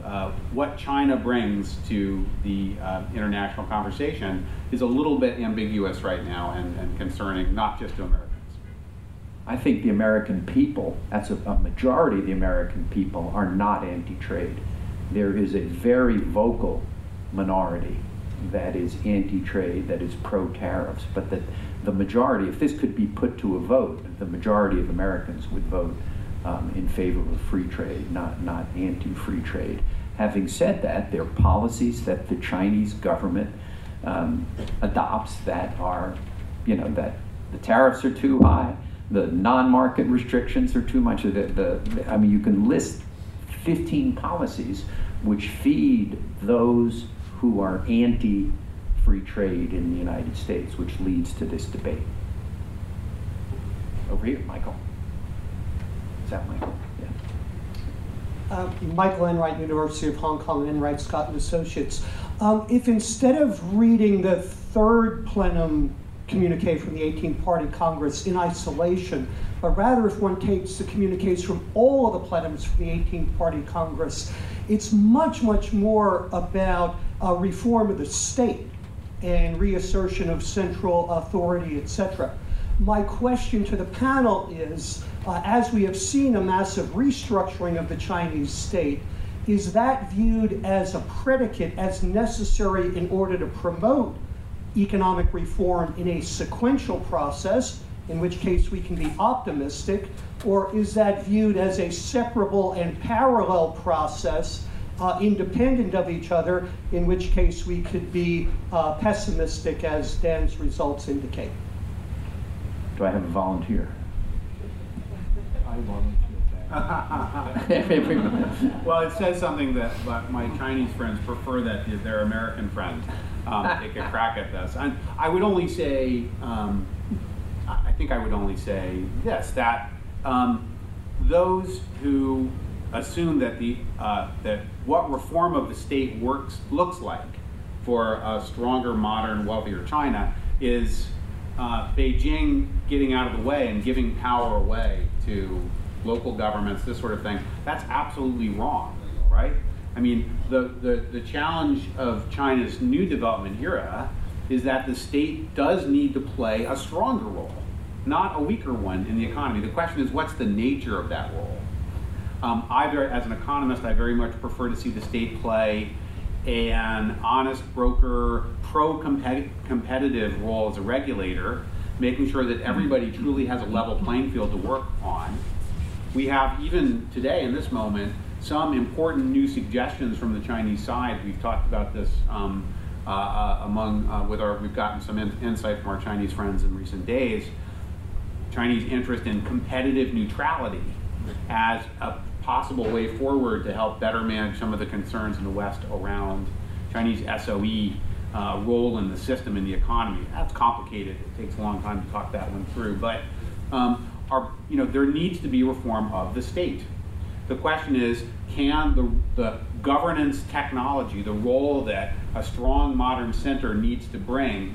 what China brings to the international conversation is a little bit ambiguous right now, and concerning not just to Americans. I think the American people, that's a majority of the American people, are not anti-trade. There is a very vocal minority that is anti-trade, that is pro-tariffs, but that the majority, if this could be put to a vote, the majority of Americans would vote in favor of free trade, not anti-free trade. Having said that, there are policies that the Chinese government adopts that are, that the tariffs are too high, the non-market restrictions are too much. I mean, you can list 15 policies which feed those who are anti-free trade in the United States, which leads to this debate. Over here, Michael. Is that Michael? Yeah. Michael Enright, University of Hong Kong, Enright Scott & Associates. If instead of reading the third plenum communique from the 18th Party Congress in isolation, but rather if one takes the communiques from all of the plenums from the 18th Party Congress, it's much, much more about reform of the state and reassertion of central authority, etc. My question to the panel is, as we have seen a massive restructuring of the Chinese state, is that viewed as a predicate, as necessary in order to promote economic reform in a sequential process, in which case we can be optimistic, or is that viewed as a separable and parallel process independent of each other, in which case we could be pessimistic, as Dan's results indicate? Do I have a volunteer? I volunteer. Well, it says something that my Chinese friends prefer that their American friends take a crack at this. And I would only say, I think I would only say this, that those who assume that what reform of the state looks like for a stronger, modern, wealthier China is Beijing getting out of the way and giving power away to local governments, this sort of thing. That's absolutely wrong, right? I mean, the challenge of China's new development era is that the state does need to play a stronger role, not a weaker one, in the economy. The question is, what's the nature of that role? As an economist, I very much prefer to see the state play an honest broker, pro-competitive role as a regulator, making sure that everybody truly has a level playing field to work on. We have, even today in this moment, some important new suggestions from the Chinese side. We've talked about this we've gotten some insight from our Chinese friends in recent days. Chinese interest in competitive neutrality as a possible way forward to help better manage some of the concerns in the West around Chinese SOE role in the system and the economy. That's complicated. It takes a long time to talk that one through. But there needs to be reform of the state. The question is, can the governance technology, the role that a strong modern center needs to bring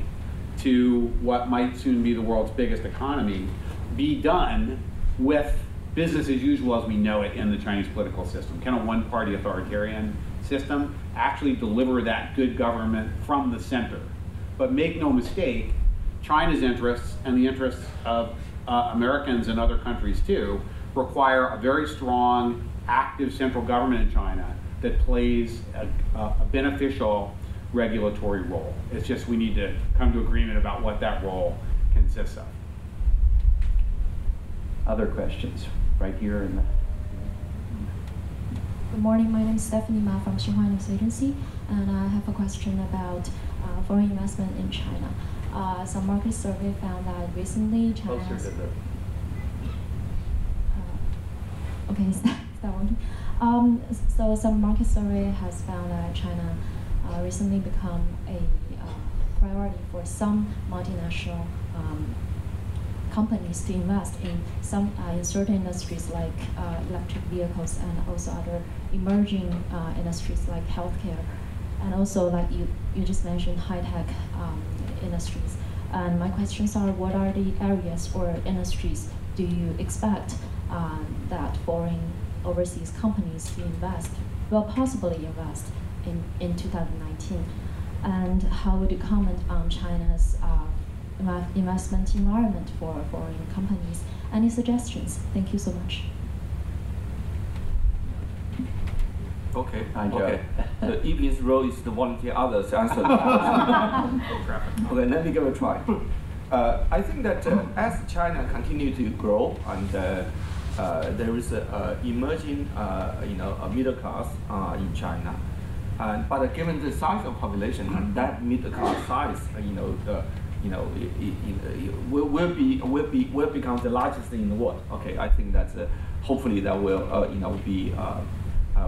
to what might soon be the world's biggest economy, be done with business as usual as we know it in the Chinese political system? Can a one-party authoritarian system actually deliver that good government from the center? But make no mistake, China's interests and the interests of Americans and other countries too require a very strong, active central government in China that plays a beneficial regulatory role. It's just we need to come to agreement about what that role consists of. Other questions? Right here in the... Good morning, my name is Stephanie Ma from Xinhua News Agency, and I have a question about foreign investment in China. Some market survey found that recently China... Okay, is that one? So some market survey has found that China recently become a priority for some multinational companies to invest in certain industries like electric vehicles and also other emerging industries like healthcare, and also like you just mentioned high-tech industries. And my questions are, what are the areas or industries do you expect that foreign overseas companies to invest, possibly invest in 2019? And how would you comment on China's investment environment for foreign companies? Any suggestions? Thank you so much. Okay. Okay. The EP's role is to volunteer others to answer. Okay, let me give it a try. I think that as China continues to grow and there is an emerging a middle class in China, but given the size of population and that middle class size, will become the largest in the world. Okay, I think that's hopefully that will be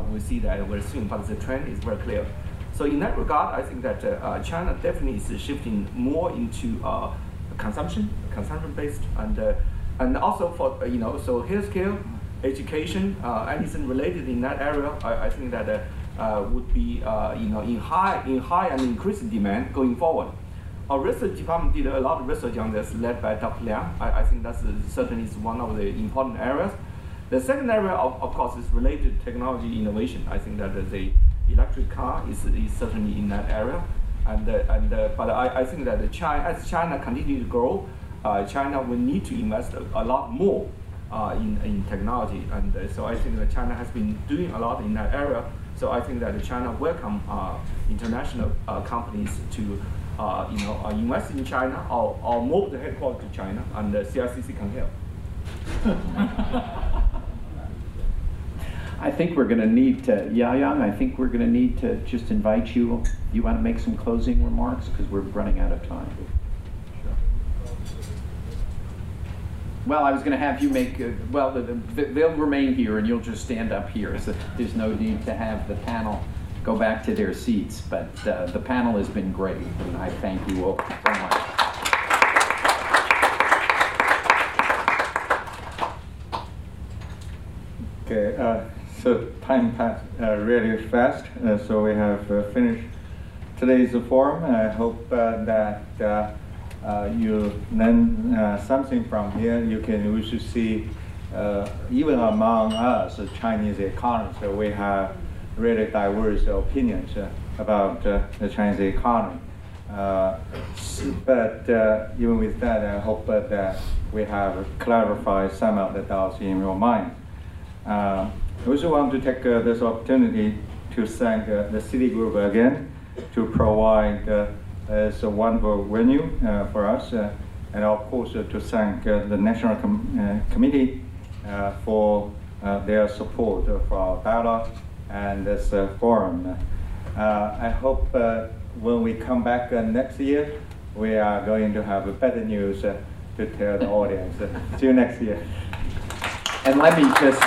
we'll see that very soon. But the trend is very clear. So in that regard, I think that China definitely is shifting more into consumption-based, and also for so healthcare, education, anything related in that area, I think that would be in high and increasing demand going forward. Our research department did a lot of research on this, led by Dr. Liang. I think that's certainly is one of the important areas. The second area, of course, is related to technology innovation. I think that the electric car is certainly in that area, but I think that as China continues to grow, China will need to invest a lot more in technology, and so I think that China has been doing a lot in that area. So I think that China welcome international companies to invest in China or move the headquarters to China, and the CICC can help. I think we're going to need to, Yang, I think we're going to need to just invite you. You want to make some closing remarks because we're running out of time. Well, I was going to have you make, they'll remain here and you'll just stand up here. So there's no need to have the panel go back to their seats, but the panel has been great, and I thank you all so much. Okay, so time passed really fast, so we have finished today's forum. I hope that you learn something from here. We should see, even among us, Chinese economists, we have really diverse opinions about the Chinese economy. But even with that, I hope that we have clarified some of the doubts in your mind. I also want to take this opportunity to thank the Citigroup again to provide this wonderful venue for us, and of course to thank the National Committee for their support for our dialogue and this forum. I hope when we come back next year, we are going to have better news to tell the audience. See you next year. And let me just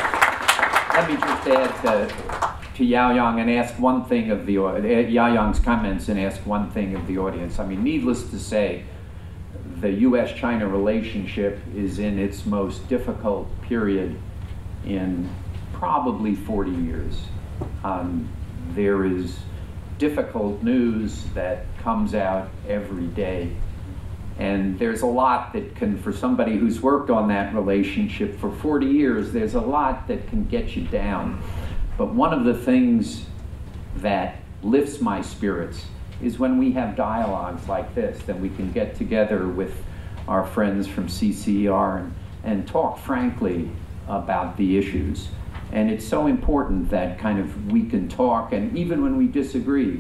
add to Yaoyang and ask one thing of the Yaoyang's comments and ask one thing of the audience. I mean, needless to say, the U.S.-China relationship is in its most difficult period in probably 40 years. There is difficult news that comes out every day. And there's a lot that can, for somebody who's worked on that relationship for 40 years, there's a lot that can get you down. But one of the things that lifts my spirits is when we have dialogues like this, then we can get together with our friends from CCER and talk frankly about the issues. And it's so important that kind of we can talk, and even when we disagree,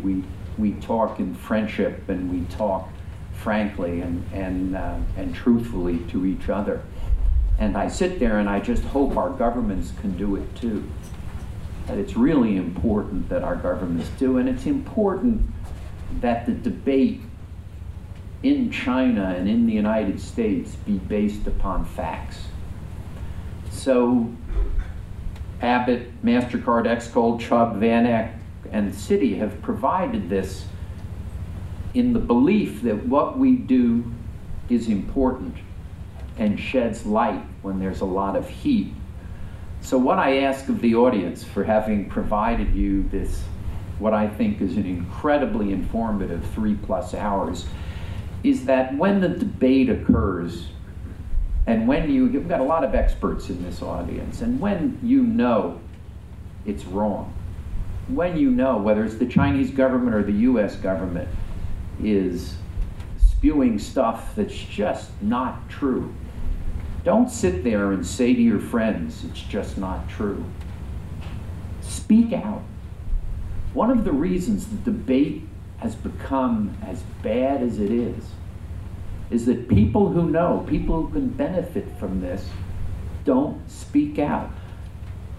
we talk in friendship and we talk frankly and truthfully to each other. And I sit there and I just hope our governments can do it too. That it's really important that our governments do, and it's important that the debate in China and in the United States be based upon facts. So Abbott, MasterCard, Xcold, Chubb, Van Eck, and Citi have provided this in the belief that what we do is important and sheds light when there's a lot of heat. So what I ask of the audience for having provided you this, what I think is an incredibly informative 3+ hours, is that when the debate occurs, and when you've got a lot of experts in this audience, and when you know it's wrong, when you know whether it's the Chinese government or the US government is spewing stuff that's just not true, don't sit there and say to your friends, it's just not true. Speak out. One of the reasons the debate has become as bad as it is that people who know, people who can benefit from this, don't speak out.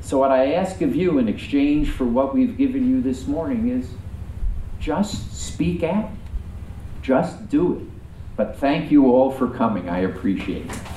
So what I ask of you in exchange for what we've given you this morning is just speak out. Just do it. But thank you all for coming. I appreciate it.